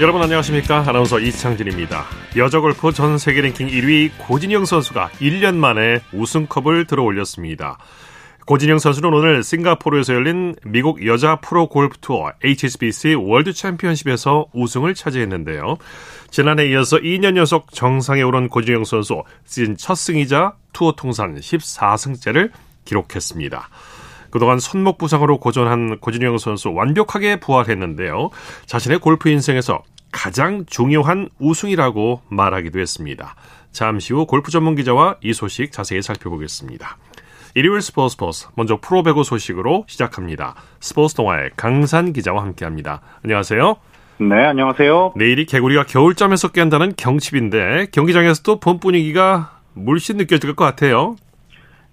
여러분 안녕하십니까? 아나운서 이창진입니다. 여자골프 전 세계 랭킹 1위 고진영 선수가 1년 만에 우승컵을 들어올렸습니다. 고진영 선수는 오늘 싱가포르에서 열린 미국 여자 프로 골프 투어 HSBC 월드 챔피언십에서 우승을 차지했는데요. 지난해 이어서 2년 연속 정상에 오른 고진영 선수 시즌 첫 승이자 투어 통산 14승째를 기록했습니다. 그동안 손목 부상으로 고전한 고진영 선수 완벽하게 부활했는데요. 자신의 골프 인생에서 가장 중요한 우승이라고 말하기도 했습니다. 잠시 후 골프 전문 기자와 이 소식 자세히 살펴보겠습니다. 일요일 스포츠 먼저 프로배구 소식으로 시작합니다. 스포츠 동아의 강산 기자와 함께합니다. 안녕하세요. 네, 안녕하세요. 내일이 개구리가 겨울잠에서 깬다는 경칩인데 경기장에서도 봄 분위기가 물씬 느껴질 것 같아요.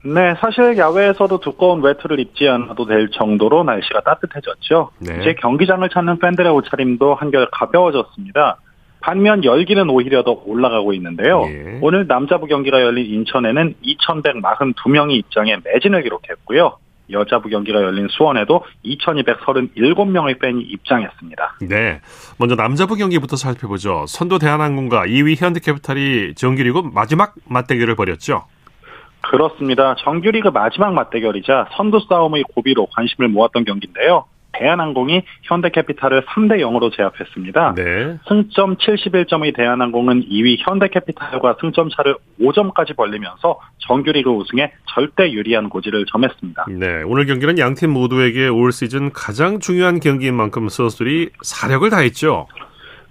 네, 사실 야외에서도 두꺼운 외투를 입지 않아도 될 정도로 날씨가 따뜻해졌죠. 네. 이제 경기장을 찾는 팬들의 옷차림도 한결 가벼워졌습니다. 반면 열기는 오히려 더 올라가고 있는데요. 예. 오늘 남자부 경기가 열린 인천에는 2,142명이 입장해 매진을 기록했고요. 여자부 경기가 열린 수원에도 2,237명의 팬이 입장했습니다. 네, 먼저 남자부 경기부터 살펴보죠. 선두 대한항공과 2위 현대캐피탈이 정규리그 마지막 맞대결을 벌였죠. 그렇습니다. 정규리그 마지막 맞대결이자 선두 싸움의 고비로 관심을 모았던 경기인데요. 대한항공이 현대캐피탈을 3대0으로 제압했습니다. 네. 승점 71점의 대한항공은 2위 현대캐피탈과 승점 차를 5점까지 벌리면서 정규리그 우승에 절대 유리한 고지를 점했습니다. 네, 오늘 경기는 양팀 모두에게 올 시즌 가장 중요한 경기인 만큼 선수들이 사력을 다했죠.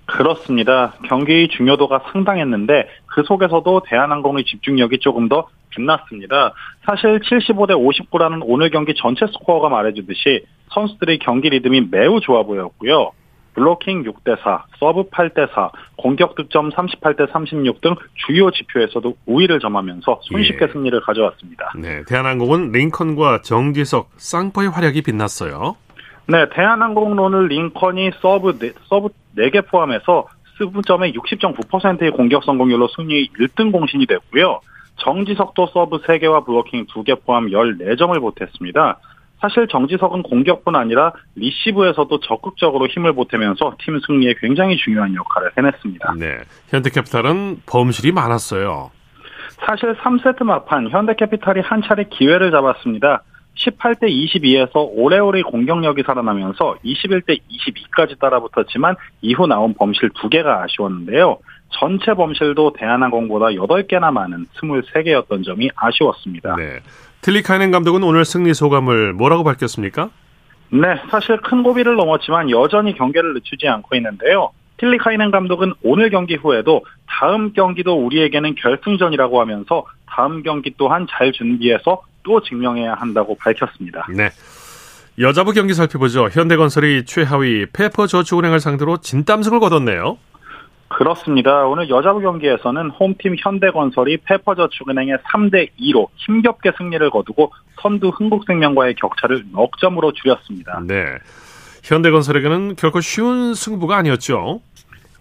그렇습니다. 경기의 중요도가 상당했는데 그 속에서도 대한항공의 집중력이 조금 더 빛났습니다. 사실 75대 59라는 오늘 경기 전체 스코어가 말해주듯이 선수들의 경기 리듬이 매우 좋아 보였고요. 블로킹 6대4, 서브 8대4, 공격 득점 38대36 등 주요 지표에서도 우위를 점하면서 손쉽게 승리를 가져왔습니다. 네, 대한항공은 링컨과 정지석, 쌍퍼의 활약이 빛났어요. 네, 대한항공 오늘 링컨이 서브 4개 포함해서 스부점의 60.9%의 공격 성공률로 승리 1등 공신이 됐고요. 정지석도 서브 3개와 블로킹 2개 포함 14점을 보탰습니다. 사실 정지석은 공격뿐 아니라 리시브에서도 적극적으로 힘을 보태면서 팀 승리에 굉장히 중요한 역할을 해냈습니다. 네, 현대캐피탈은 범실이 많았어요. 사실 3세트 막판 현대캐피탈이 한 차례 기회를 잡았습니다. 18대 22에서 오래오래 공격력이 살아나면서 21대 22까지 따라붙었지만 이후 나온 범실 2개가 아쉬웠는데요. 전체 범실도 대한항공보다 8개나 많은 23개였던 점이 아쉬웠습니다. 네, 틀리카이넨 감독은 오늘 승리 소감을 뭐라고 밝혔습니까? 네, 사실 큰 고비를 넘었지만 여전히 경계를 늦추지 않고 있는데요. 틸리카이넨 감독은 오늘 경기 후에도 다음 경기도 우리에게는 결승전이라고 하면서 다음 경기 또한 잘 준비해서 또 증명해야 한다고 밝혔습니다. 네, 여자부 경기 살펴보죠. 현대건설이 최하위 페퍼저축은행을 상대로 진땀승을 거뒀네요. 그렇습니다. 오늘 여자부 경기에서는 홈팀 현대건설이 페퍼저축은행에 3대2로 힘겹게 승리를 거두고 선두 흥국생명과의 격차를 넉 점으로 줄였습니다. 네, 현대건설에게는 결코 쉬운 승부가 아니었죠.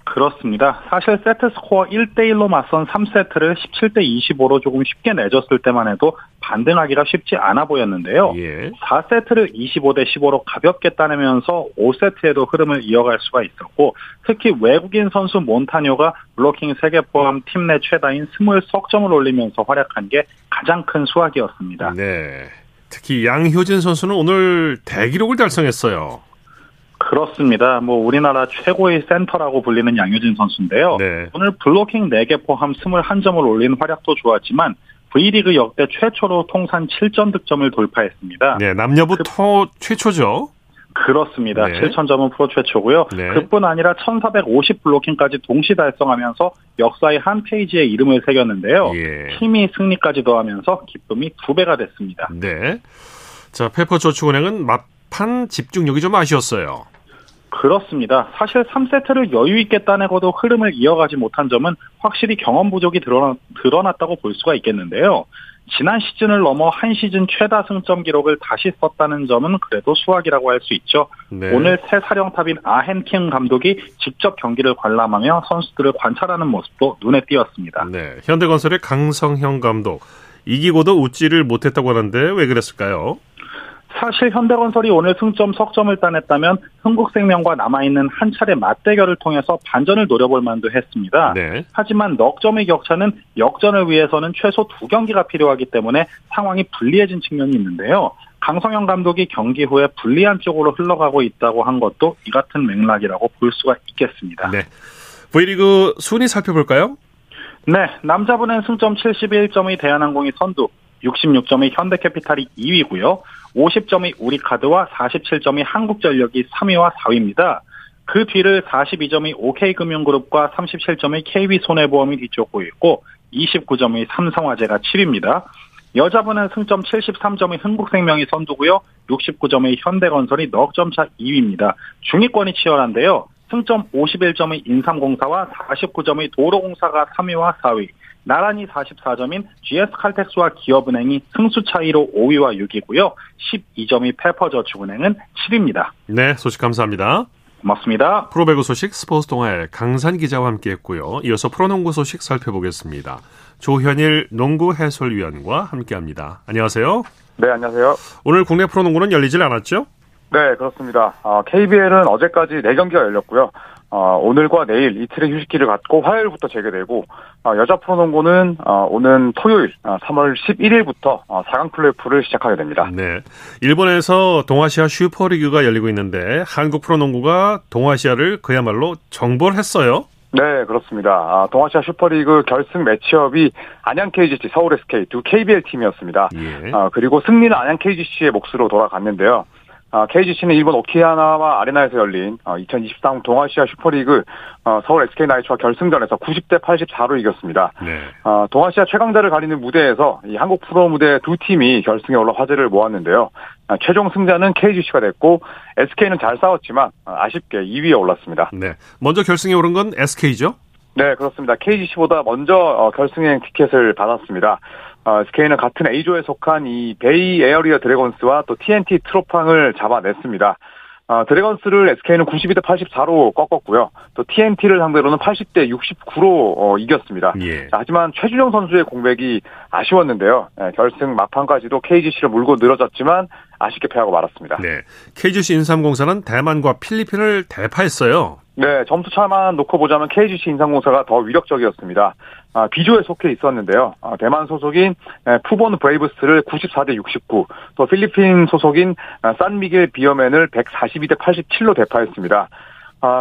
그렇습니다. 사실 세트 스코어 1대1로 맞선 3세트를 17대25로 조금 쉽게 내줬을 때만 해도 반등하기가 쉽지 않아 보였는데요. 예. 4세트를 25대15로 가볍게 따내면서 5세트에도 흐름을 이어갈 수가 있었고 특히 외국인 선수 몬타뇨가 블로킹 3개 포함 팀 내 최다인 23점을 올리면서 활약한 게 가장 큰 수확이었습니다. 네, 특히 양효진 선수는 오늘 대기록을 달성했어요. 그렇습니다. 우리나라 최고의 센터라고 불리는 양효진 선수인데요. 네. 오늘 블로킹 4개 포함 21점을 올린 활약도 좋았지만 V리그 역대 최초로 통산 7점 득점을 돌파했습니다. 네, 남녀부 최초죠. 그렇습니다. 네. 7,000점은 프로 최초고요. 네. 그뿐 아니라 1,450 블로킹까지 동시 달성하면서 역사의 한 페이지에 이름을 새겼는데요. 예. 팀이 승리까지 더하면서 기쁨이 2배가 됐습니다. 네. 자, 페퍼저축은행은 판 집중력이 좀 아쉬웠어요. 그렇습니다. 사실 3세트를 여유 있게 따내고도 흐름을 이어가지 못한 점은 확실히 경험 부족이 드러났다고 볼 수가 있겠는데요. 지난 시즌을 넘어 한 시즌 최다 승점 기록을 다시 썼다는 점은 그래도 수확이라고 할 수 있죠. 네. 오늘 새 사령탑인 아헨킹 감독이 직접 경기를 관람하며 선수들을 관찰하는 모습도 눈에 띄었습니다. 네, 현대건설의 강성형 감독, 이기고도 웃지를 못했다고 하는데 왜 그랬을까요? 사실 현대건설이 오늘 승점 석점을 따냈다면 흥국생명과 남아있는 한 차례 맞대결을 통해서 반전을 노려볼 만도 했습니다. 네. 하지만 넉 점의 격차는 역전을 위해서는 최소 2경기가 필요하기 때문에 상황이 불리해진 측면이 있는데요. 강성현 감독이 경기 후에 불리한 쪽으로 흘러가고 있다고 한 것도 이 같은 맥락이라고 볼 수가 있겠습니다. 네. V리그 순위 살펴볼까요? 네. 남자분은 승점 71점의 대한항공이 선두, 66점의 현대캐피탈이 2위고요. 50점의 우리카드와 47점의 한국전력이 3위와 4위입니다. 그 뒤를 42점의 OK금융그룹과 37점의 KB손해보험이 뒤쫓고 있고 29점의 삼성화재가 7위입니다. 여자분은 승점 73점의 흥국생명이 선두고요. 69점의 현대건설이 넉 점차 2위입니다. 중위권이 치열한데요. 승점 51점의 인삼공사와 49점의 도로공사가 3위와 4위, 나란히 44점인 GS칼텍스와 기업은행이 승수 차이로 5위와 6위고요. 12점이 페퍼저축은행은 7위입니다. 네, 소식 감사합니다. 고맙습니다. 프로배구 소식 스포츠 동아일 강산 기자와 함께했고요. 이어서 프로농구 소식 살펴보겠습니다. 조현일 농구 해설위원과 함께합니다. 안녕하세요. 네, 안녕하세요. 오늘 국내 프로농구는 열리질 않았죠? 네, 그렇습니다. KBL은 어제까지 4경기가 열렸고요. 오늘과 내일 이틀의 휴식기를 갖고 화요일부터 재개되고 여자 프로농구는 오는 토요일 3월 11일부터 4강 플레이오프를 시작하게 됩니다. 네, 일본에서 동아시아 슈퍼리그가 열리고 있는데 한국 프로농구가 동아시아를 그야말로 정벌했어요. 네, 그렇습니다. 동아시아 슈퍼리그 결승 매치업이 안양 KGC, 서울 SK 두 KBL 팀이었습니다. 예. 그리고 승리는 안양 KGC의 몫으로 돌아갔는데요. KGC는 일본 오키나와 아레나에서 열린 2023 동아시아 슈퍼리그 서울 SK 나이츠와 결승전에서 90대 84로 이겼습니다. 네. 동아시아 최강자를 가리는 무대에서 이 한국 프로 무대 두 팀이 결승에 올라 화제를 모았는데요. 최종 승자는 KGC가 됐고 SK는 잘 싸웠지만 아쉽게 2위에 올랐습니다. 네, 먼저 결승에 오른 건 SK죠? 네, 그렇습니다. KGC보다 먼저 결승행 티켓을 받았습니다. SK는 같은 A조에 속한 이 베이 에어리어 드래곤스와 또 TNT 트로팡을 잡아냈습니다. 드래곤스를 SK는 92대 84로 꺾었고요. 또 TNT를 상대로는 80대 69로 이겼습니다. 예. 하지만 최준영 선수의 공백이 아쉬웠는데요. 결승 막판까지도 KGC를 물고 늘어졌지만 아쉽게 패하고 말았습니다. 네, KGC 인삼공사는 대만과 필리핀을 대파했어요. 네, 점수 차만 놓고 보자면 KGC 인삼공사가 더 위력적이었습니다. B조에 속해 있었는데요. 대만 소속인 푸본 브레이브스를 94대 69, 또 필리핀 소속인 산미겔 비어맨을 142대 87로 대파했습니다.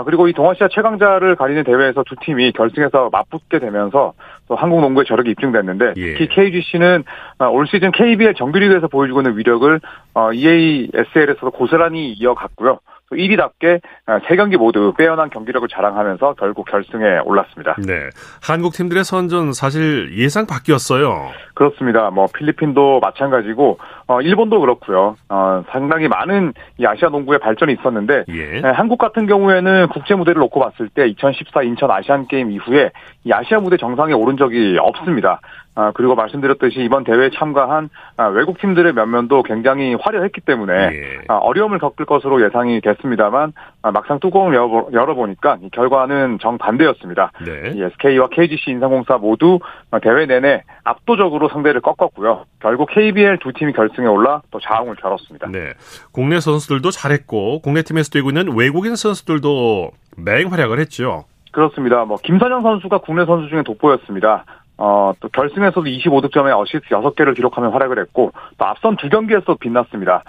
그리고 이 동아시아 최강자를 가리는 대회에서 두 팀이 결승에서 맞붙게 되면서 또 한국 농구의 저력이 입증됐는데 예. 특히 KGC는 올 시즌 KBL 정규리그에서 보여주고 있는 위력을 EASL에서도 고스란히 이어갔고요. 1위답게 3경기 모두 빼어난 경기력을 자랑하면서 결국 결승에 올랐습니다. 네, 한국 팀들의 선전 사실 예상 바뀌었어요. 그렇습니다. 필리핀도 마찬가지고 일본도 그렇고요. 상당히 많은 이 아시아 농구의 발전이 있었는데 예. 한국 같은 경우에는 국제 무대를 놓고 봤을 때 2014 인천 아시안 게임 이후에 이 아시아 무대 정상에 오른 적이 없습니다. 그리고 말씀드렸듯이 이번 대회에 참가한 외국 팀들의 면면도 굉장히 화려했기 때문에 예. 어려움을 겪을 것으로 예상이 됐습니다만 막상 뚜껑을 열어보니까 이 결과는 정반대였습니다. 네. 이 SK와 KGC 인삼공사 모두 대회 내내 압도적으로 상대를 꺾었고요. 결국 KBL 두 팀이 결승에 올라 또 자웅을 겨뤘습니다. 네, 국내 선수들도 잘했고 국내 팀에서 뛰고 있는 외국인 선수들도 맹활약을 했죠. 그렇습니다. 김선영 선수가 국내 선수 중에 돋보였습니다. 또 결승에서도 25득점에 어시스트 6개를 기록하며 활약을 했고 또 앞선 두 경기에서 빛났습니다.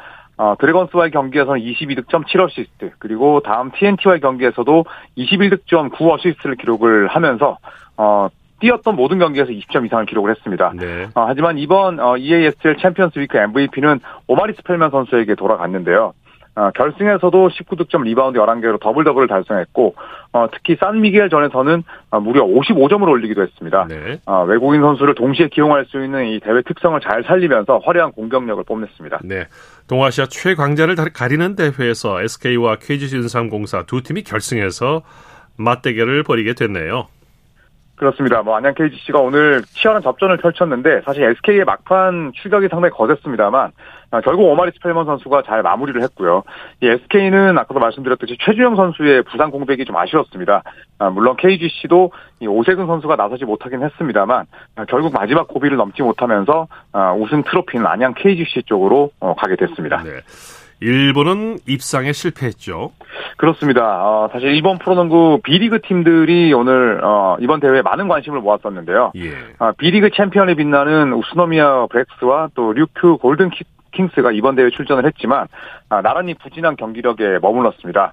드래곤스와의 경기에서는 22득점 7어시스트 그리고 다음 TNT와의 경기에서도 21득점 9어시스트를 기록을 하면서 뛰었던 모든 경기에서 20점 이상을 기록을 했습니다. 네. 하지만 이번 EASL 챔피언스리그 MVP는 오마리 스펠먼 선수에게 돌아갔는데요. 결승에서도 19득점 리바운드 11개로 더블더블을 달성했고 특히 산미겔전에서는 무려 55점을 올리기도 했습니다. 네. 외국인 선수를 동시에 기용할 수 있는 이 대회 특성을 잘 살리면서 화려한 공격력을 뽐냈습니다. 네, 동아시아 최강자를 가리는 대회에서 SK와 KGC 인삼공사 두 팀이 결승에서 맞대결을 벌이게 됐네요. 그렇습니다. 안양 KGC가 오늘 치열한 접전을 펼쳤는데 사실 SK의 막판 추격이 상당히 거셌습니다만 결국 오마리 스펠먼 선수가 잘 마무리를 했고요. 이 SK는 아까도 말씀드렸듯이 최주영 선수의 부상 공백이 좀 아쉬웠습니다. 물론 KGC도 이 오세근 선수가 나서지 못하긴 했습니다만 결국 마지막 고비를 넘지 못하면서 우승 트로피는 안양 KGC 쪽으로 가게 됐습니다. 네. 일본은 입상에 실패했죠. 그렇습니다. 사실 일본 프로농구 B리그 팀들이 오늘 이번 대회에 많은 관심을 모았었는데요. 예. B리그 챔피언에 빛나는 우스노미야 브렉스와 또 류큐 골든킹스가 이번 대회에 출전을 했지만 나란히 부진한 경기력에 머물렀습니다.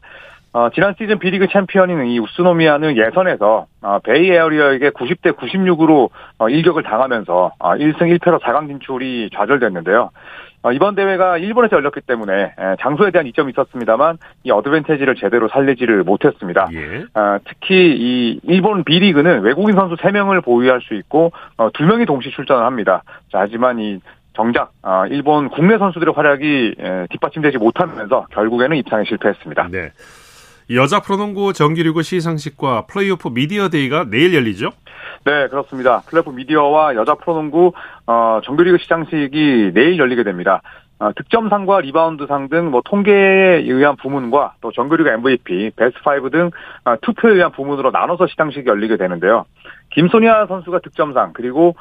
지난 시즌 B리그 챔피언인 이 우스노미야는 예선에서 베이에어리어에게 90-96으로 일격을 당하면서 1승 1패로 4강 진출이 좌절됐는데요. 이번 대회가 일본에서 열렸기 때문에 장소에 대한 이점이 있었습니다만 이 어드밴티지를 제대로 살리지를 못했습니다. 예. 특히 이 일본 B리그는 외국인 선수 3명을 보유할 수 있고 2명이 동시 출전을 합니다. 하지만 이 정작 일본 국내 선수들의 활약이 뒷받침되지 못하면서 결국에는 입상에 실패했습니다. 네. 여자 프로농구 정규리그 시상식과 플레이오프 미디어데이가 내일 열리죠? 네, 그렇습니다. 플레이오프 미디어와 여자 프로농구 정규리그 시상식이 내일 열리게 됩니다. 득점상과 리바운드상 등 통계에 의한 부문과 또 정규리그 MVP, 베스트5 등 투표에 의한 부문으로 나눠서 시상식이 열리게 되는데요. 김소냐 선수가 득점상, 그리고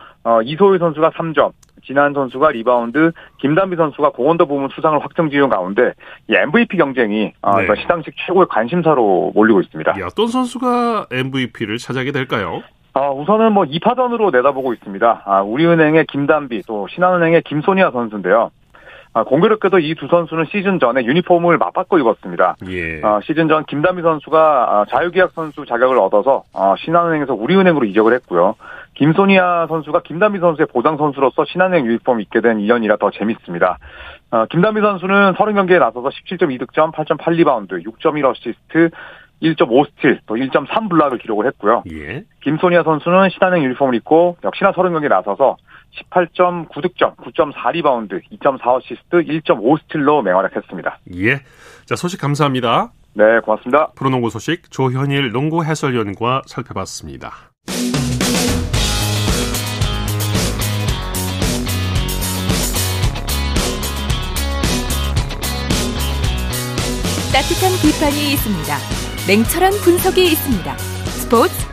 이소희 선수가 3점, 진한 선수가 리바운드, 김단비 선수가 공헌도 부문 수상을 확정 지은 가운데 이 MVP 경쟁이 네. 시상식 최고의 관심사로 몰리고 있습니다. 야, 어떤 선수가 MVP를 차지하게 될까요? 우선은 2파전으로 내다보고 있습니다. 우리은행의 김단비, 또 신한은행의 김소니아 선수인데요. 공교롭게도 이 두 선수는 시즌 전에 유니폼을 맞바꿔 입었습니다. 예. 시즌 전 김단비 선수가 자유계약 선수 자격을 얻어서 신한은행에서 우리은행으로 이적을 했고요. 김소니아 선수가 김단비 선수의 보장 선수로서 신한은행 유니폼 입게 된 인연이라 더 재밌습니다. 김단비 선수는 30경기에 나서서 17.2득점, 8.8리바운드, 6.1어시스트, 1.5스틸, 또 1.3블락을 기록을 했고요. 예. 김소니아 선수는 신한은행 유니폼을 입고 역시나 30경기에 나서서 18.9득점, 9.4리바운드, 2.4어시스트, 1.5스틸로 맹활약했습니다. 예. 자, 소식 감사합니다. 네, 고맙습니다. 프로농구 소식 조현일 농구 해설위원과 살펴봤습니다. 따뜻한 비판이 있습니다. 냉철한 분석이 있습니다. 스포츠.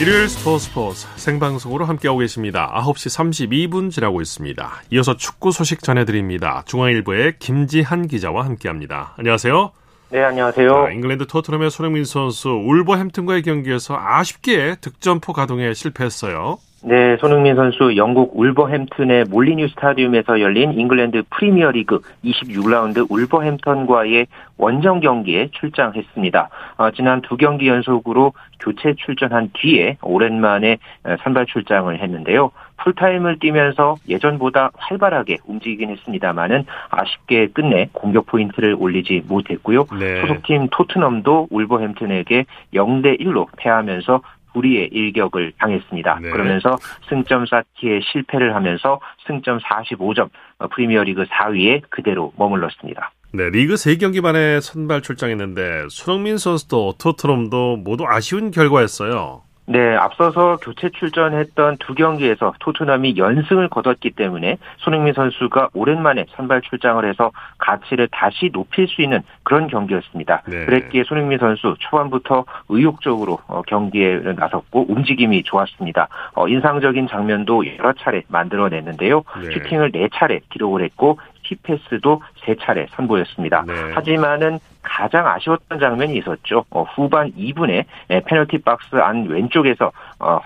일요일 스포츠 생방송으로 함께하고 계십니다. 9시 32분 지나고 있습니다. 이어서 축구 소식 전해드립니다. 중앙일보의 김지한 기자와 함께합니다. 안녕하세요. 네, 안녕하세요. 잉글랜드 토트넘의 손흥민 선수 울버햄튼과의 경기에서 아쉽게 득점포 가동에 실패했어요. 네, 손흥민 선수 영국 울버햄튼의 몰리뉴 스타디움에서 열린 잉글랜드 프리미어리그 26라운드 울버햄튼과의 원정 경기에 출장했습니다. 지난 2경기 연속으로 교체 출전한 뒤에 오랜만에 선발 출장을 했는데요. 풀타임을 뛰면서 예전보다 활발하게 움직이긴 했습니다만은 아쉽게 끝내 공격 포인트를 올리지 못했고요. 네. 소속팀 토트넘도 울버햄튼에게 0-1로 패하면서 우리의 일격을 당했습니다. 네. 그러면서 승점 쌓기에 실패를 하면서 승점 45점, 프리미어리그 4위에 그대로 머물렀습니다. 네, 리그 3경기 만에 선발 출장했는데 손흥민 선수도 토트넘도 모두 아쉬운 결과였어요. 네, 앞서서 교체 출전했던 2경기에서 토트넘이 연승을 거뒀기 때문에 손흥민 선수가 오랜만에 선발 출장을 해서 가치를 다시 높일 수 있는 그런 경기였습니다. 네. 그랬기에 손흥민 선수 초반부터 의욕적으로 경기에 나섰고 움직임이 좋았습니다. 인상적인 장면도 여러 차례 만들어냈는데요. 네. 슈팅을 4차례 기록을 했고 키패스도 3차례 선보였습니다. 네. 하지만은 가장 아쉬웠던 장면이 있었죠. 후반 2분에 페널티 박스 안 왼쪽에서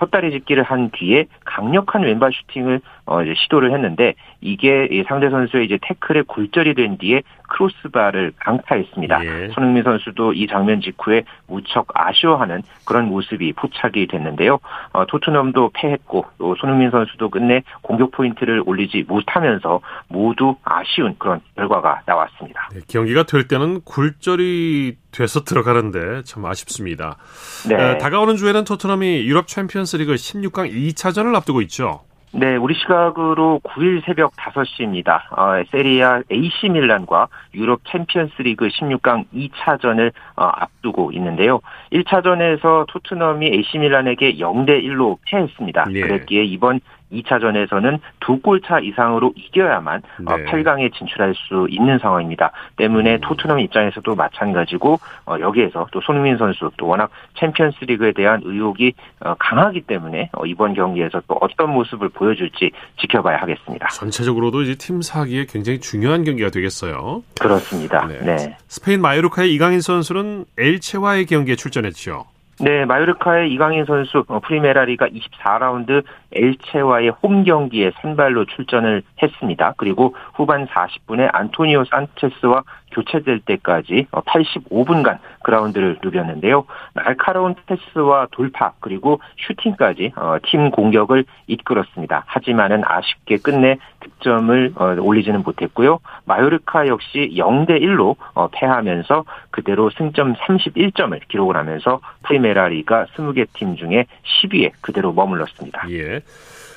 헛다리 짚기를 한 뒤에 강력한 왼발 슈팅을 이제 시도를 했는데 이게 상대 선수의 이제 태클에 골절이 된 뒤에 크로스바를 강타했습니다. 예. 손흥민 선수도 이 장면 직후에 무척 아쉬워하는 그런 모습이 포착이 됐는데요. 토트넘도 패했고 또 손흥민 선수도 끝내 공격 포인트를 올리지 못하면서 모두 아쉬운 그런 결과가 나왔습니다. 네, 경기가 될 때는 골절이 돼서 들어가는데 참 아쉽습니다. 네. 다가오는 주에는 토트넘이 유럽 챔피언스리그 16강 2차전을 앞두고 있죠. 네, 우리 시각으로 9일 새벽 5시입니다. 세리아 AC 밀란과 유럽 챔피언스리그 16강 2차전을 앞두고 있는데요. 1차전에서 토트넘이 AC 밀란에게 0-1로 패했습니다. 예. 그랬기에 이번 2차전에서는 2골차 이상으로 이겨야만 8강에 진출할 수 있는 상황입니다. 때문에 토트넘 입장에서도 마찬가지고 여기에서 또 손흥민 선수 또 워낙 챔피언스리그에 대한 의혹이 강하기 때문에 이번 경기에서 또 어떤 모습을 보여줄지 지켜봐야 하겠습니다. 전체적으로도 이제 팀 사기에 굉장히 중요한 경기가 되겠어요. 그렇습니다. 네. 네. 스페인 마요르카의 이강인 선수는 엘체와의 경기에 출전했죠. 네, 마요르카의 이강인 선수 프리메라리가 24라운드 엘체와의 홈 경기에 선발로 출전을 했습니다. 그리고 후반 40분에 안토니오 산체스와 교체될 때까지 85분간 그라운드를 누볐는데요. 날카로운 패스와 돌파 그리고 슈팅까지 팀 공격을 이끌었습니다. 하지만은 아쉽게 끝내 득점을 올리지는 못했고요. 마요르카 역시 0-1로 패하면서 그대로 승점 31점을 기록을 하면서 프리메라리가 20개 팀 중에 10위에 그대로 머물렀습니다. 예.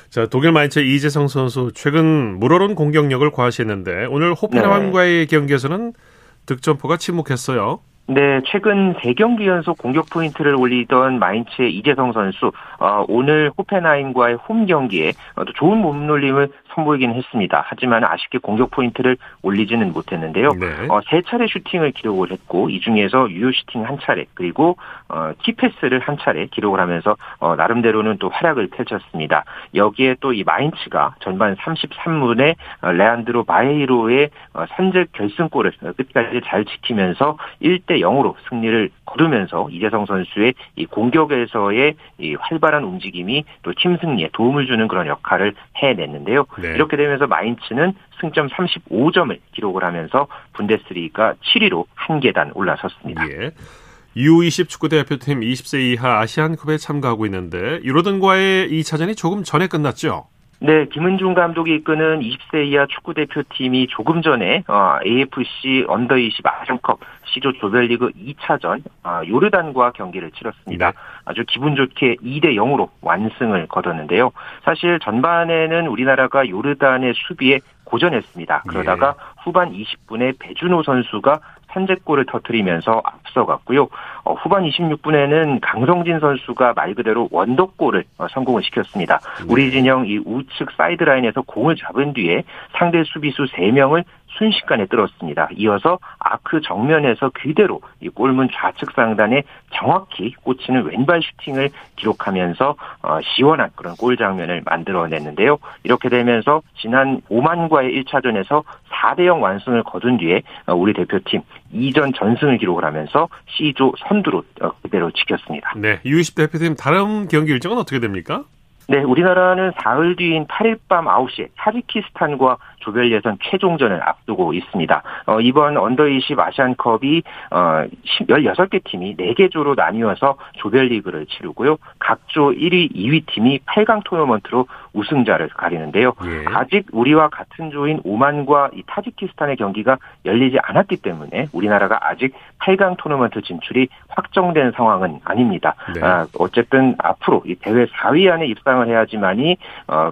자, 독일 마인츠의 이재성 선수 최근 물어론 공격력을 과시했는데 오늘 호펜하임과의 경기에서는 득점포가 침묵했어요. 네, 최근 3경기 연속 공격 포인트를 올리던 마인츠의 이재성 선수 오늘 호펜하임과의 홈 경기에 또 좋은 몸놀림을 선보이긴 했습니다. 하지만 아쉽게 공격 포인트를 올리지는 못했는데요. 네. 3차례 슈팅을 기록을 했고 이 중에서 유효 슈팅 1차례 그리고 키패스를 1차례 기록을 하면서 나름대로는 또 활약을 펼쳤습니다. 여기에 또 이 마인츠가 전반 33분에 레안드로 바에이로의 선제 결승골을 끝까지 잘 지키면서 1-0으로 승리를 거두면서 이재성 선수의 이 공격에서의 이 활발한 움직임이 또 팀 승리에 도움을 주는 그런 역할을 해냈는데요. 네. 이렇게 되면서 마인츠는 승점 35점을 기록을 하면서 분데스리가 7위로 한 계단 올라섰습니다. 예. U20 축구대표팀 20세 이하 아시안컵에 참가하고 있는데 유로든과의 2차전이 조금 전에 끝났죠? 네, 김은중 감독이 이끄는 20세 이하 축구대표팀이 조금 전에 AFC 언더20 아시안컵 시조 조별리그 2차전 요르단과 경기를 치렀습니다. 네. 아주 기분 좋게 2-0으로 완승을 거뒀는데요. 사실 전반에는 우리나라가 요르단의 수비에 고전했습니다. 그러다가 후반 20분에 배준호 선수가 선제골을 터뜨리면서 앞서갔고요. 후반 26분에는 강성진 선수가 말 그대로 원더골을 성공을 시켰습니다. 우리 진영 이 우측 사이드라인에서 공을 잡은 뒤에 상대 수비수 3명을 순식간에 뚫었습니다. 이어서 아크 정면에서 그대로 이 골문 좌측 상단에 정확히 꽂히는 왼발 슈팅을 기록하면서 시원한 그런 골 장면을 만들어냈는데요. 이렇게 되면서 지난 오만과의 1차전에서 4-0 완승을 거둔 뒤에 우리 대표팀 이전 전승을 기록을 하면서 C조 선두로 그대로 지켰습니다. 네, U20 대표팀 다른 경기 일정은 어떻게 됩니까? 네, 우리나라는 사흘 뒤인 8일 밤 9시에 타지키스탄과 조별 예선 최종전을 앞두고 있습니다. 이번 언더20 아시안컵이 16개 팀이 4개 조로 나뉘어서 조별리그를 치르고요. 각 조 1위, 2위 팀이 8강 토너먼트로 우승자를 가리는데요. 예. 아직 우리와 같은 조인 오만과 이 타지키스탄의 경기가 열리지 않았기 때문에 우리나라가 아직 8강 토너먼트 진출이 확정된 상황은 아닙니다. 네. 어쨌든 앞으로 이 대회 4위 안에 입상을 해야지만이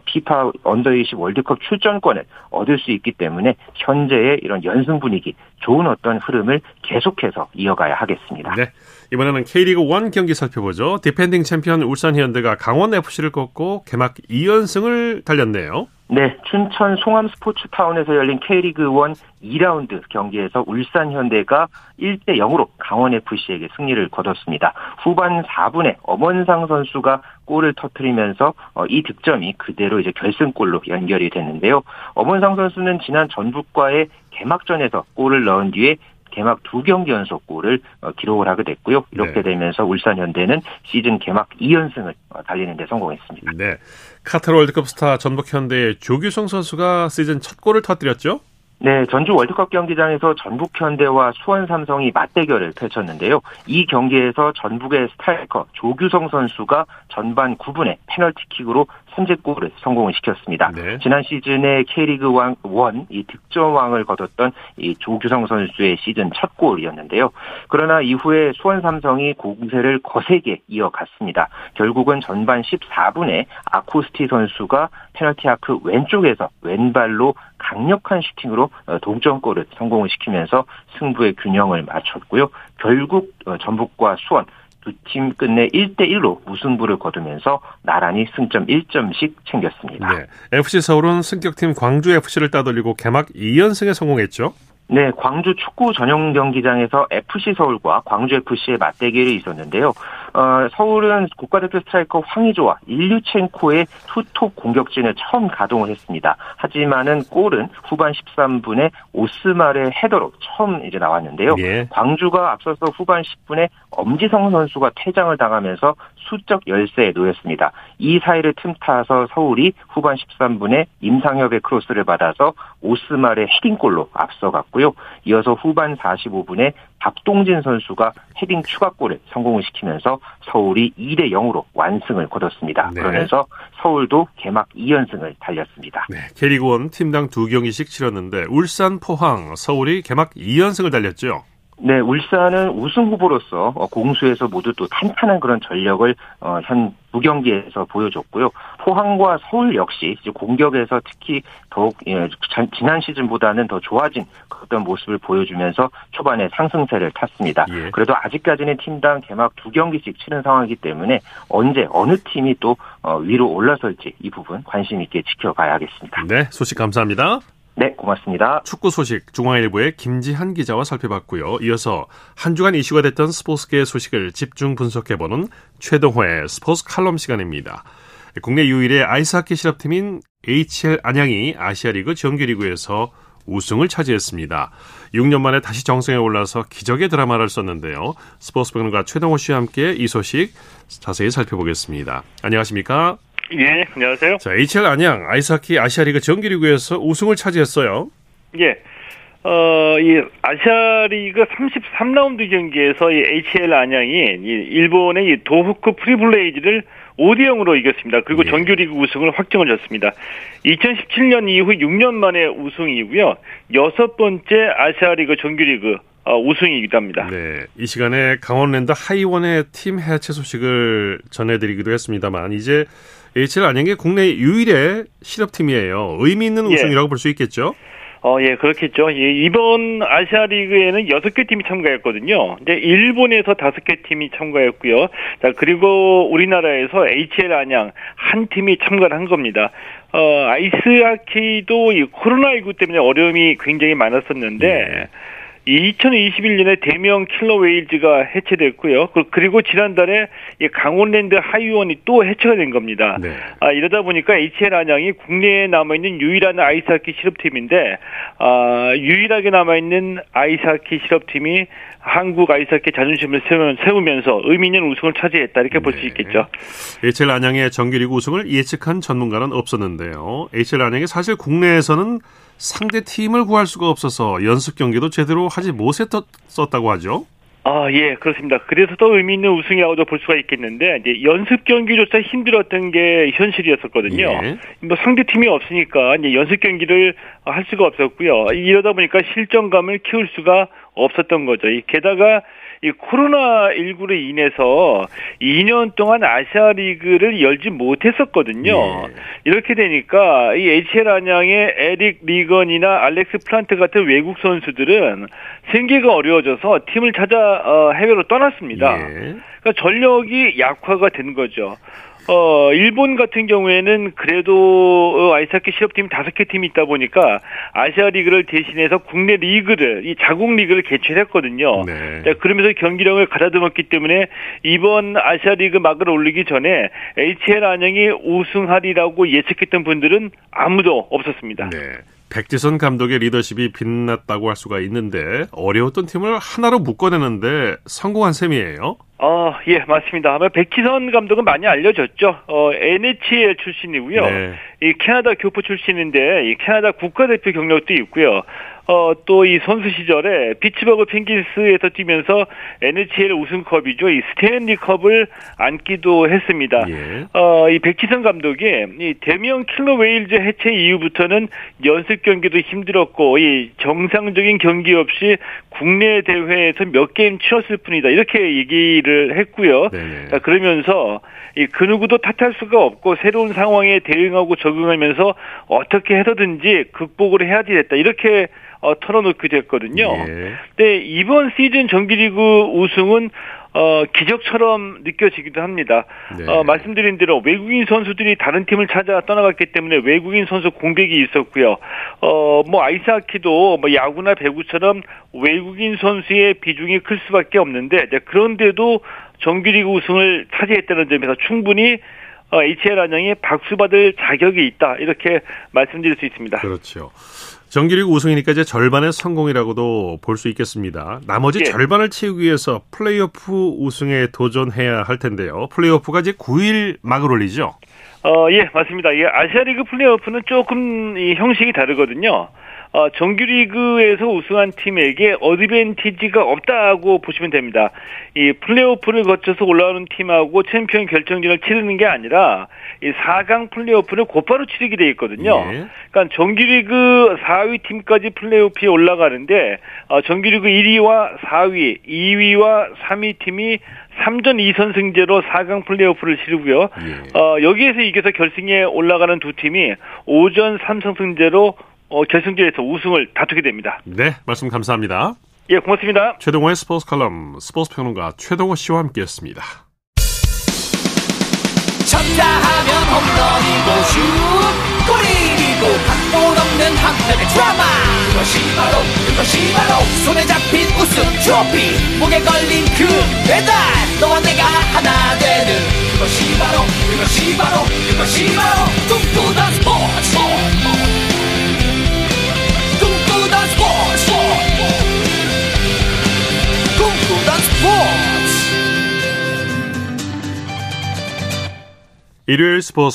피파 언더20 월드컵 출전권을 얻을 수 있기 때문에 현재의 이런 연승 분위기, 좋은 어떤 흐름을 계속해서 이어가야 하겠습니다. 네, 이번에는 K리그 1 경기 살펴보죠. 디펜딩 챔피언 울산 현대가 강원 FC를 꺾고 개막 2연승을 달렸네요. 네, 춘천 송암 스포츠타운에서 열린 K리그 1 2라운드 경기에서 울산 현대가 1-0으로 강원 FC에게 승리를 거뒀습니다. 후반 4분에 엄원상 선수가 골을 터뜨리면서 이 득점이 그대로 이제 결승골로 연결이 됐는데요. 엄원상 선수는 지난 전북과의 개막전에서 골을 넣은 뒤에 개막 2경기 연속 골을 기록을 하게 됐고요. 이렇게 되면서 울산 현대는 시즌 개막 2연승을 달리는 데 성공했습니다. 네, 카타르 월드컵 스타 전북 현대의 조규성 선수가 시즌 첫 골을 터뜨렸죠? 네, 전주 월드컵 경기장에서 전북현대와 수원삼성이 맞대결을 펼쳤는데요. 이 경기에서 전북의 스트라이커 조규성 선수가 전반 9분에 페널티킥으로 선제골을 성공을 시켰습니다. 네. 지난 시즌에 K리그 1 이 득점왕을 거뒀던 이 조규성 선수의 시즌 첫 골이었는데요. 그러나 이후에 수원삼성이 공세를 거세게 이어갔습니다. 결국은 전반 14분에 아코스티 선수가 페널티 아크 왼쪽에서 왼발로 강력한 슈팅으로 동점골을 성공을 시키면서 승부의 균형을 맞췄고요. 결국 전북과 수원 두 팀 끝내 1대1로 무승부를 거두면서 나란히 승점 1점씩 챙겼습니다. 네, FC서울은 승격팀 광주FC를 따돌리고 개막 2연승에 성공했죠. 네, 광주 축구 전용 경기장에서 FC서울과 광주FC의 맞대결이 있었는데요. 서울은 국가대표 스트라이커 황의조와 일류첸코의 투톱 공격진을 처음 가동을 했습니다. 하지만은 골은 후반 13분에 오스말의 헤더로 처음 이제 나왔는데요. 예. 광주가 앞서서 후반 10분에 엄지성 선수가 퇴장을 당하면서 수적 열세에 놓였습니다. 이 사이를 틈타서 서울이 후반 13분에 임상혁의 크로스를 받아서 오스말의 헤딩골로 앞서갔고요. 이어서 후반 45분에 박동진 선수가 헤딩 추가골을 성공을 시키면서 서울이 2대0으로 완승을 거뒀습니다. 네. 그러면서 서울도 개막 2연승을 달렸습니다. 네, K리그1 팀당 2경기씩 치렀는데 울산, 포항, 서울이 개막 2연승을 달렸죠. 네, 울산은 우승 후보로서 공수에서 모두 또 탄탄한 그런 전력을 현 2경기에서 보여줬고요. 포항과 서울 역시 이제 공격에서 특히 더욱 지난 시즌보다는 더 좋아진 어떤 모습을 보여주면서 초반에 상승세를 탔습니다. 예. 그래도 아직까지는 팀당 개막 2경기씩 치는 상황이기 때문에 언제 어느 팀이 또 위로 올라설지 이 부분 관심 있게 지켜봐야겠습니다. 네, 소식 감사합니다. 네, 고맙습니다. 축구 소식 중앙일보의 김지한 기자와 살펴봤고요. 이어서 한 주간 이슈가 됐던 스포츠계의 소식을 집중 분석해보는 최동호의 스포츠 칼럼 시간입니다. 국내 유일의 아이스하키 실업팀인 HL 안양이 아시아리그 정규리그에서 우승을 차지했습니다. 6년 만에 다시 정상에 올라서 기적의 드라마를 썼는데요. 스포츠 평론가 최동호 씨와 함께 이 소식 자세히 살펴보겠습니다. 안녕하십니까? 예, 안녕하세요. 자, HL 안양 아이스하키 아시아리그 정규리그에서 우승을 차지했어요. 예, 이 아시아리그 33라운드 경기에서 이 HL 안양이 이 일본의 이 도후쿠 프리블레이즈를 5대0으로 이겼습니다. 그리고 예. 정규리그 우승을 확정을 했습니다. 2017년 이후 6년 만에 우승이고요. 6번째 아시아리그 정규리그 우승이기도 합니다. 네, 이 시간에 강원랜드 하이원의 팀 해체 소식을 전해드리기도 했습니다만 이제 HL 안양이 국내 유일의 실업팀이에요. 의미 있는 우승이라고 예. 볼 수 있겠죠? 예, 그렇겠죠. 예, 이번 아시아리그에는 6개 팀이 참가했거든요. 이제 일본에서 5개 팀이 참가했고요. 자, 그리고 우리나라에서 HL 안양 한 팀이 참가를 한 겁니다. 아이스하키도 이 코로나19 때문에 어려움이 굉장히 많았었는데 2021년에 대명 킬러웨일즈가 해체됐고요. 그리고 지난달에 강원랜드 하이원이 또 해체가 된 겁니다. 네. 이러다 보니까 HL 안양이 국내에 남아있는 유일한 아이스하키 실업팀인데 유일하게 남아있는 아이스하키 실업팀이 한국 아이스하키 자존심을 세우면서 의미 있는 우승을 차지했다 이렇게 볼 수 네. 있겠죠. HL 안양의 정규리그 우승을 예측한 전문가는 없었는데요. HL 안양이 사실 국내에서는 상대 팀을 구할 수가 없어서 연습 경기도 제대로 하지 못했었다고 하죠. 예, 그렇습니다. 그래서 더 의미 있는 우승이라고도 볼 수가 있겠는데 이제 연습 경기조차 힘들었던 게 현실이었었거든요. 예. 뭐 상대 팀이 없으니까 이제 연습 경기를 할 수가 없었고요. 이러다 보니까 실전감을 키울 수가 없었던 거죠. 게다가 이 코로나19로 인해서 2년 동안 아시아리그를 열지 못했었거든요. 예. 이렇게 되니까 이 HL 안양의 에릭 리건이나 알렉스 플란트 같은 외국 선수들은 생계가 어려워져서 팀을 찾아 해외로 떠났습니다. 예. 그러니까 전력이 약화가 된 거죠. 일본 같은 경우에는 그래도 아이스하키 실업팀 5개 팀이 있다 보니까 아시아 리그를 대신해서 국내 리그를 이 자국 리그를 개최했거든요. 네. 자, 그러면서 경기력을 가다듬었기 때문에 이번 아시아 리그 막을 올리기 전에 HL 안양이 우승하리라고 예측했던 분들은 아무도 없었습니다. 네. 백지선 감독의 리더십이 빛났다고 할 수가 있는데 어려웠던 팀을 하나로 묶어내는데 성공한 셈이에요. 예, 맞습니다. 아마 백지선 감독은 많이 알려졌죠. NHL 출신이고요. 네. 이 캐나다 교포 출신인데 이 캐나다 국가대표 경력도 있고요. 또 이 선수 시절에 피츠버그 펭귄스에서 뛰면서 NHL 우승컵이죠. 이 스탠리컵을 안기도 했습니다. 예. 이 백지선 감독이 이 대명 킬러 웨일즈 해체 이후부터는 연습 경기도 힘들었고 이 정상적인 경기 없이 국내 대회에서 몇 게임 치렀을 뿐이다. 이렇게 얘기를 했고요. 네네. 그러면서 이 그 누구도 탓할 수가 없고 새로운 상황에 대응하고 적응하면서 어떻게 해서든지 극복을 해야 되겠다. 이렇게 털어놓게 됐거든요. 예. 근데 이번 시즌 정규리그 우승은 기적처럼 느껴지기도 합니다. 네. 말씀드린 대로 외국인 선수들이 다른 팀을 찾아 떠나갔기 때문에 외국인 선수 공백이 있었고요. 뭐 아이스하키도 뭐 야구나 배구처럼 외국인 선수의 비중이 클 수밖에 없는데 그런데도 정규리그 우승을 차지했다는 점에서 충분히 HL 안양이 박수받을 자격이 있다. 이렇게 말씀드릴 수 있습니다. 그렇죠. 정규리그 우승이니까 이제 절반의 성공이라고도 볼 수 있겠습니다. 나머지 예. 절반을 채우기 위해서 플레이오프 우승에 도전해야 할 텐데요. 플레이오프가 이제 9일 막을 올리죠? 예, 맞습니다. 예, 아시아리그 플레이오프는 조금 이 형식이 다르거든요. 정규리그에서 우승한 팀에게 어드밴티지가 없다고 보시면 됩니다. 이 플레이오프를 거쳐서 올라오는 팀하고 챔피언 결정전을 치르는 게 아니라 이 4강 플레이오프를 곧바로 치르게 돼 있거든요. 예. 그러니까 정규리그 4위 팀까지 플레이오프에 올라가는데 정규리그 1위와 4위, 2위와 3위 팀이 3전 2선승제로 4강 플레이오프를 치르고요. 예. 여기에서 이겨서 결승에 올라가는 두 팀이 5전 3선승제로 결승전에서 우승을 다투게 됩니다. 네, 말씀 감사합니다. 예, 고맙습니다. 최동호의 스포츠 칼럼, 스포츠 평론가 최동호 씨와 함께했습니다. 쳤다 하면 홈런이고 슛, 골이고 각본 없는 한편의 드라마. 그것이 바로 손에 잡힌 우승 트로피, 목에 걸린 그 배달. 너와 내가 하나 되는 그것이 바로 꿈꾸던 스포츠. 일요일 스포츠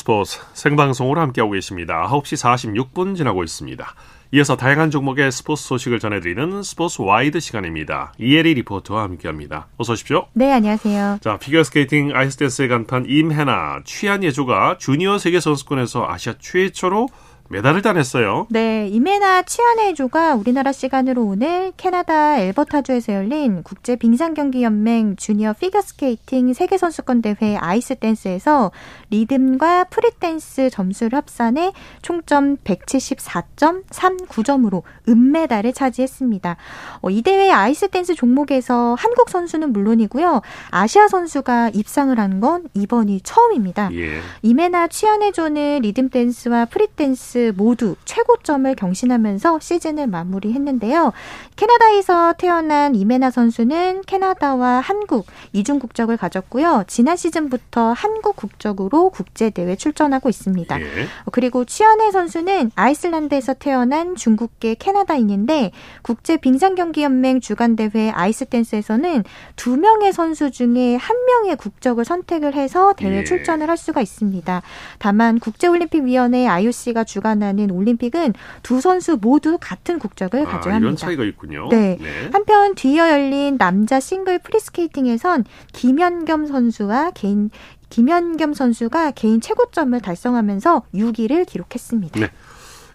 생방송으로 함께하고 계십니다. 9시 46분 지나고 있습니다. 이어서 다양한 종목의 스포츠 소식을 전해드리는 스포츠 와이드 시간입니다. 이혜리 리포터와 함께합니다. 어서 오십시오. 네, 안녕하세요. 자, 피겨스케이팅 아이스댄스의 간판 임혜나, 취한예조가 주니어 세계선수권에서 아시아 최초로 메달을 따냈어요. 네, 임혜나 치안해조가 우리나라 시간으로 오늘 캐나다 엘버타주에서 열린 국제 빙상경기연맹 주니어 피겨스케이팅 세계선수권대회 아이스댄스에서 리듬과 프리댄스 점수를 합산해 총점 174.39점으로 은메달을 차지했습니다. 이 대회 아이스댄스 종목에서 한국 선수는 물론이고요. 아시아 선수가 입상을 한 건 이번이 처음입니다. 예. 임혜나 치안해조는 리듬댄스와 프리댄스 모두 최고점을 경신하면서 시즌을 마무리했는데요. 캐나다에서 태어난 임혜나 선수는 캐나다와 한국 이중 국적을 가졌고요. 지난 시즌부터 한국 국적으로 국제대회 출전하고 있습니다. 예. 그리고 취현혜 선수는 아이슬란드에서 태어난 중국계 캐나다인인데 국제 빙상경기연맹 주간대회 아이스댄스에서는 2명의 선수 중에 1명의 국적을 선택을 해서 대회 예. 출전을 할 수가 있습니다. 다만 국제올림픽위원회 IOC가 주관하는 올림픽은 두 선수 모두 같은 국적을 가져야 합니다. 이런 차이가 있군요. 네. 한편 뒤이어 열린 남자 싱글 프리스케이팅에선 김연겸 선수가 개인 최고점을 달성하면서 6위를 기록했습니다. 네.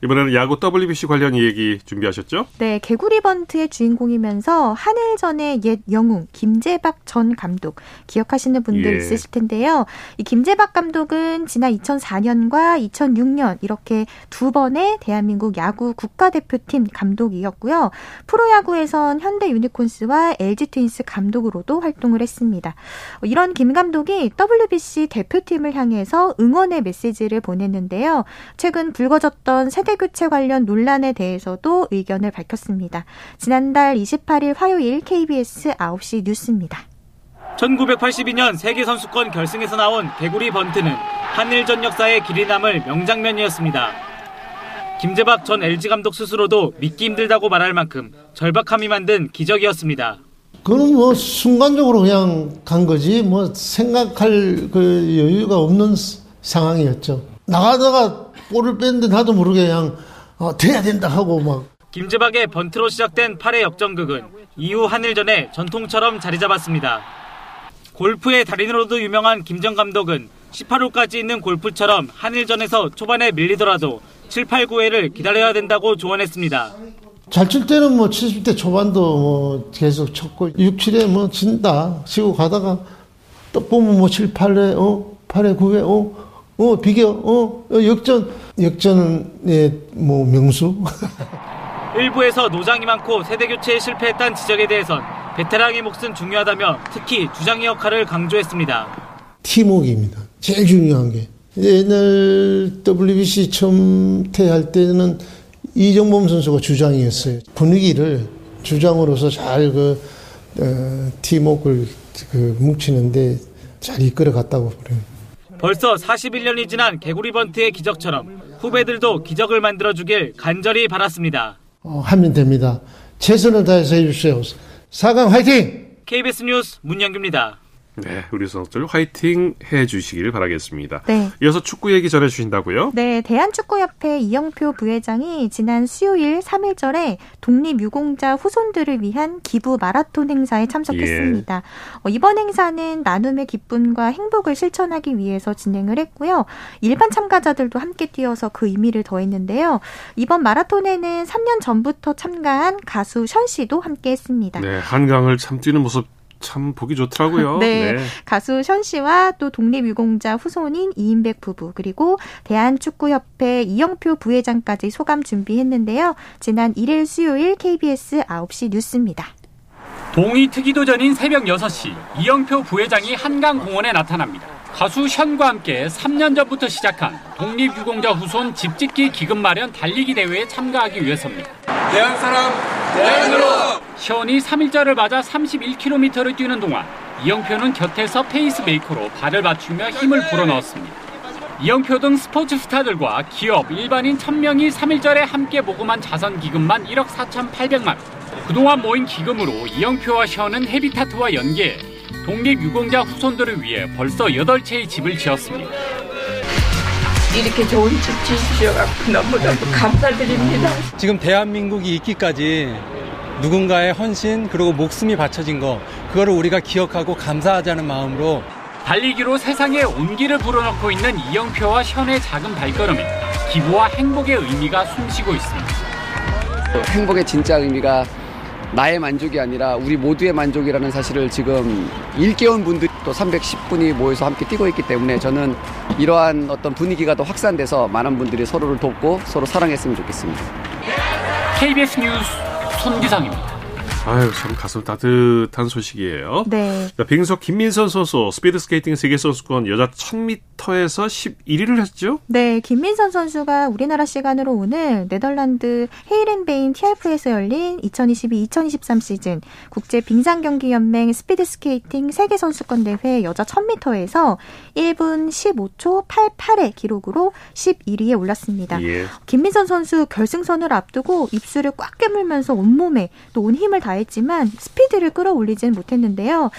이번에는 야구 WBC 관련 얘기 준비하셨죠? 네, 개구리 번트의 주인공이면서 한일전의 옛 영웅 김재박 전 감독 기억하시는 분들 예. 있으실 텐데요. 이 김재박 감독은 지난 2004년과 2006년 이렇게 두 번의 대한민국 야구 국가대표팀 감독이었고요. 프로야구에선 현대 유니콘스와 LG 트윈스 감독으로도 활동을 했습니다. 이런 김 감독이 WBC 대표팀을 향해서 응원의 메시지를 보냈는데요. 최근 불거졌던 세대교체 관련 논란에 대해서도 의견을 밝혔습니다. 지난달 28일 화요일 KBS 9시 뉴스입니다. 1982년 세계선수권 결승에서 나온 개구리 번트는 한일전 역사에 길이 남을 명장면이었습니다. 김재박 전 LG 감독 스스로도 믿기 힘들다고 말할 만큼 절박함이 만든 기적이었습니다. 그건 뭐 순간적으로 그냥 간 거지 뭐 생각할 그 여유가 없는 상황이었죠. 나가다가 볼을 뺐는데 나도 모르게 그냥 돼야 된다 하고 막. 김재박의 번트로 시작된 8회 역전극은 이후 한일전에 전통처럼 자리 잡았습니다. 골프의 달인으로도 유명한 김정 감독은 18호까지 있는 골프처럼 한일전에서 초반에 밀리더라도 7, 8, 9회를 기다려야 된다고 조언했습니다. 잘 칠 때는 뭐 70대 초반도 뭐 계속 쳤고 6, 7회 뭐 진다 치고 가다가 또 보면 뭐 7, 8회, 8회, 9회, 비교, 역전의 뭐 명수. 일부에서 노장이 많고 세대 교체에 실패했던 지적에 대해선 베테랑의 몫은 중요하다며 특히 주장의 역할을 강조했습니다. 팀워크입니다. 제일 중요한 게. 옛날 WBC 처음 퇴할 때는 이정범 선수가 주장이었어요. 분위기를 주장으로서 잘 팀워크를 뭉치는데 잘 이끌어갔다고 그래요. 벌써 41년이 지난 개구리 번트의 기적처럼 후배들도 기적을 만들어주길 간절히 바랐습니다. 하면 됩니다. 최선을 다해서 해주세요. 4강 화이팅! KBS 뉴스 문영규입니다. 네, 우리 선수들 화이팅 해주시길 바라겠습니다. 네. 이어서 축구 얘기 전해주신다고요? 네, 대한축구협회 이영표 부회장이 지난 수요일 3일절에 독립유공자 후손들을 위한 기부 마라톤 행사에 참석했습니다. 예. 이번 행사는 나눔의 기쁨과 행복을 실천하기 위해서 진행을 했고요. 일반 참가자들도 함께 뛰어서 그 의미를 더했는데요. 이번 마라톤에는 3년 전부터 참가한 가수 션 씨도 함께했습니다. 네, 한강을 참 뛰는 모습 참 보기 좋더라고요. 네, 네. 가수 션 씨와 또 독립유공자 후손인 이인백 부부 그리고 대한축구협회 이영표 부회장까지 소감 준비했는데요. 지난 1일 수요일 KBS 9시 뉴스입니다. 동이 트기도 전인 새벽 6시 이영표 부회장이 한강공원에 나타납니다. 가수 션과 함께 3년 전부터 시작한 독립유공자 후손 집짓기 기금 마련 달리기 대회에 참가하기 위해서입니다. 대한 사람, 대한으로! 션이 3일절을 맞아 31km를 뛰는 동안 이영표는 곁에서 페이스메이커로 발을 맞추며 힘을 불어넣었습니다. 이영표 등 스포츠 스타들과 기업, 일반인 1000명이 3일절에 함께 모금한 자선기금만 1억 4,800만 원. 그동안 모인 기금으로 이영표와 션은 헤비타트와 연계해 독립유공자 후손들을 위해 벌써 8채의 집을 지었습니다. 이렇게 좋은 집 지으셔서 너무너무 감사드립니다. 지금 대한민국이 있기까지 누군가의 헌신 그리고 목숨이 바쳐진 거 그거를 우리가 기억하고 감사하자는 마음으로 달리기로 세상에 온기를 불어넣고 있는 이영표와 션의 작은 발걸음에 기부와 행복의 의미가 숨쉬고 있습니다. 행복의 진짜 의미가 나의 만족이 아니라 우리 모두의 만족이라는 사실을 지금 일깨운 분들이 또 310분이 모여서 함께 뛰고 있기 때문에 저는 이러한 어떤 분위기가 더 확산돼서 많은 분들이 서로를 돕고 서로 사랑했으면 좋겠습니다. KBS 뉴스 손기상입니다. 아유, 참 가슴 따뜻한 소식이에요. 네. 빙속 김민선 선수 스피드스케이팅 세계선수권 여자 1000m에서 11위를 했죠? 네. 김민선 선수가 우리나라 시간으로 오늘 네덜란드 헤이렌베인 TRF에서 열린 2022-2023 시즌 국제빙상경기연맹 스피드스케이팅 세계선수권 대회 여자 1000m에서 1분 15초 88의 기록으로 11위에 올랐습니다. 예. 김민선 선수 결승선을 앞두고 입술을 꽉 깨물면서 온몸에 또 온 힘을 다 했지만 스피드를 끌어올리진 못했는데요.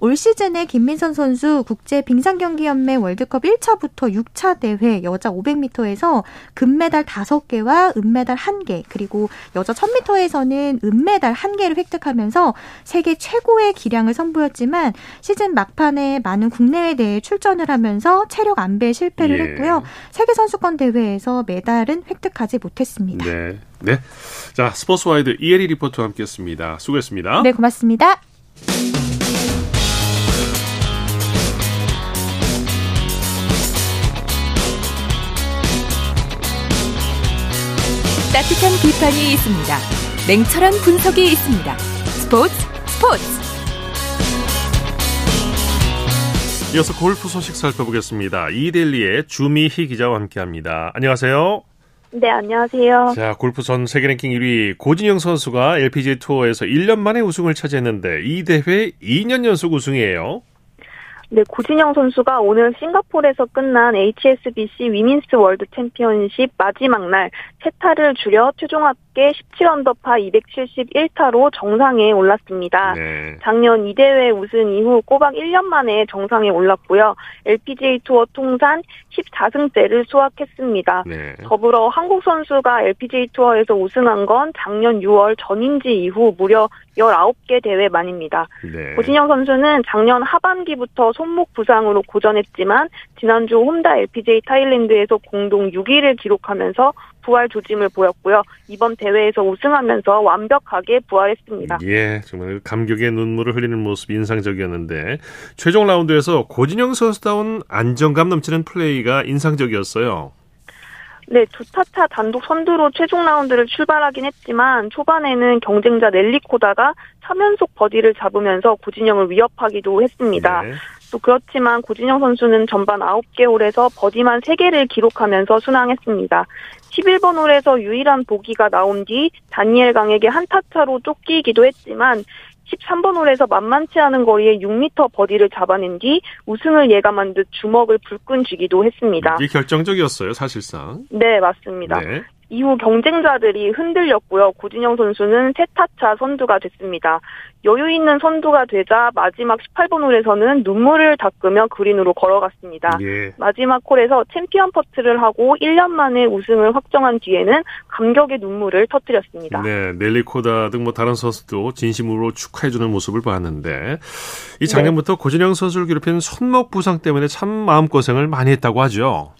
올 시즌에 김민선 선수 국제 빙상경기연맹 월드컵 1차부터 6차 대회 여자 500m에서 금메달 5개와 은메달 1개 그리고 여자 1000m에서는 은메달 1개를 획득하면서 세계 최고의 기량을 선보였지만 시즌 막판에 많은 국내외 대회에 출전을 하면서 체력 안배에 실패를 했고요. 세계선수권 대회에서 메달은 획득하지 못했습니다. 네. 자, 스포츠와이드 이혜리 리포터와 함께했습니다. 수고했습니다. 네, 고맙습니다. 따뜻한 비판이 있습니다. 냉철한 분석이 있습니다. 스포츠. 이어서 골프 소식 살펴보겠습니다. 이데일리의 주미희 기자와 함께합니다. 안녕하세요. 네, 안녕하세요. 자, 골프 전 세계 랭킹 1위 고진영 선수가 LPGA 투어에서 1년 만에 우승을 차지했는데 이 대회 2년 연속 우승이에요. 네, 고진영 선수가 오늘 싱가포르에서 끝난 HSBC 위민스 월드 챔피언십 마지막 날 세타를 줄여 최종 합계 17언더파 271타로 정상에 올랐습니다. 네. 작년 2대회 우승 이후 꼬박 1년 만에 정상에 올랐고요. LPGA 투어 통산 14승째를 수확했습니다. 네. 더불어 한국 선수가 LPGA 투어에서 우승한 건 작년 6월 전인지 이후 무려 19개 대회 만입니다. 네. 고진영 선수는 작년 하반기부터 손목 부상으로 고전했지만 지난주 홈다 LPGA 타일랜드에서 공동 6위를 기록하면서 부활 조짐을 보였고요. 이번 대회에서 우승하면서 완벽하게 부활했습니다. 예, 정말 감격의 눈물을 흘리는 모습이 인상적이었는데 최종 라운드에서 고진영 선수다운 안정감 넘치는 플레이가 인상적이었어요. 네, 두 타차 단독 선두로 최종 라운드를 출발하긴 했지만 초반에는 경쟁자 넬리코다가 3연속 버디를 잡으면서 고진영을 위협하기도 했습니다. 네. 또 그렇지만 고진영 선수는 전반 9개 홀에서 버디만 3개를 기록하면서 순항했습니다. 11번 홀에서 유일한 보기가 나온 뒤 다니엘 강에게 한타 차로 쫓기기도 했지만 13번 홀에서 만만치 않은 거리에 6m 버디를 잡아낸 뒤 우승을 예감한 듯 주먹을 불끈 쥐기도 했습니다. 이게 결정적이었어요, 사실상. 네, 맞습니다. 네. 이후 경쟁자들이 흔들렸고요. 고진영 선수는 세타차 선두가 됐습니다. 여유 있는 선두가 되자 마지막 18번 홀에서는 눈물을 닦으며 그린으로 걸어갔습니다. 예. 마지막 홀에서 챔피언 퍼트를 하고 1년 만에 우승을 확정한 뒤에는 감격의 눈물을 터뜨렸습니다. 네, 넬리코다 등 뭐 다른 선수도 진심으로 축하해주는 모습을 봤는데 이 작년부터 네. 고진영 선수를 괴롭힌 손목 부상 때문에 참 마음고생을 많이 했다고 하죠.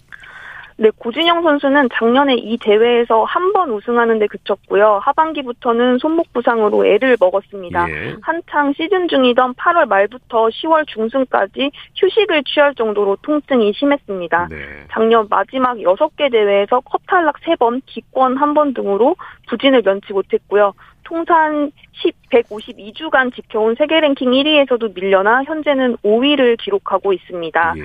네, 고진영 선수는 작년에 이 대회에서 한 번 우승하는 데 그쳤고요. 하반기부터는 손목 부상으로 애를 먹었습니다. 예. 한창 시즌 중이던 8월 말부터 10월 중순까지 휴식을 취할 정도로 통증이 심했습니다. 네. 작년 마지막 6개 대회에서 컵 탈락 3번, 기권 1번 등으로 부진을 면치 못했고요. 통산 152주간 지켜온 세계 랭킹 1위에서도 밀려나 현재는 5위를 기록하고 있습니다. 예.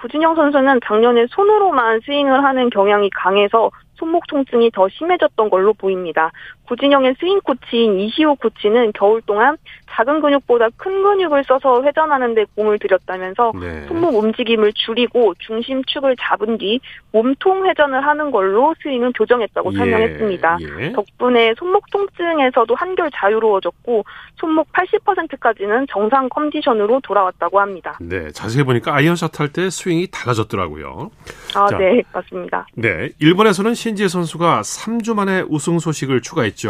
고진영 선수는 작년에 손으로만 스윙을 하는 경향이 강해서 손목 통증이 더 심해졌던 걸로 보입니다. 고진영의 스윙 코치인 이시호 코치는 겨울 동안 작은 근육보다 큰 근육을 써서 회전하는 데 공을 들였다면서 네. 손목 움직임을 줄이고 중심축을 잡은 뒤 몸통 회전을 하는 걸로 스윙을 교정했다고 설명했습니다. 예. 덕분에 손목 통증에서도 한결 자유로워졌고 손목 80%까지는 정상 컨디션으로 돌아왔다고 합니다. 네, 자세히 보니까 아이언샷 할 때 스윙이 달라졌더라고요. 아, 자, 네, 맞습니다. 네, 일본에서는 신지혜 선수가 3주 만에 우승 소식을 추가했죠.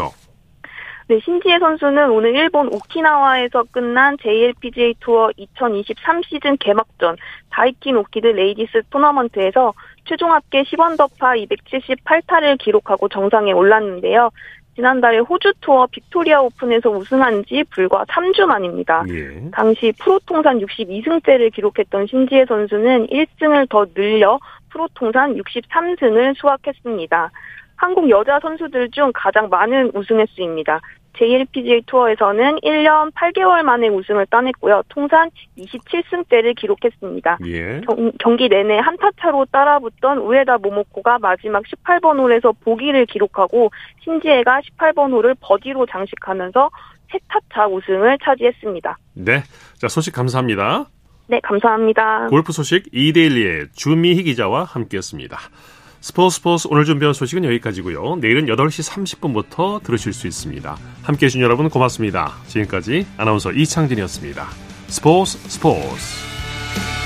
네, 신지혜 선수는 오늘 일본 오키나와에서 끝난 JLPGA 투어 2023 시즌 개막전 다이킨 오키드 레이디스 토너먼트에서 최종 합계 10언더파 278타를 기록하고 정상에 올랐는데요. 지난달에 호주 투어 빅토리아 오픈에서 우승한 지 불과 3주 만입니다. 예. 당시 프로 통산 62승째를 기록했던 신지혜 선수는 1승을 더 늘려 프로 통산 63승을 수확했습니다. 한국 여자 선수들 중 가장 많은 우승 횟수입니다. JLPGA 투어에서는 1년 8개월 만에 우승을 따냈고요. 통산 27승대를 기록했습니다. 예. 경기 내내 한타차로 따라붙던 우에다 모모코가 마지막 18번 홀에서 보기를 기록하고 신지혜가 18번 홀을 버디로 장식하면서 세타차 우승을 차지했습니다. 네, 자 소식 감사합니다. 네, 감사합니다. 골프 소식 이데일리의 주미희 기자와 함께했습니다. 스포츠 오늘 준비한 소식은 여기까지고요. 내일은 8시 30분부터 들으실 수 있습니다. 함께해 주신 여러분 고맙습니다. 지금까지 아나운서 이창진이었습니다. 스포츠.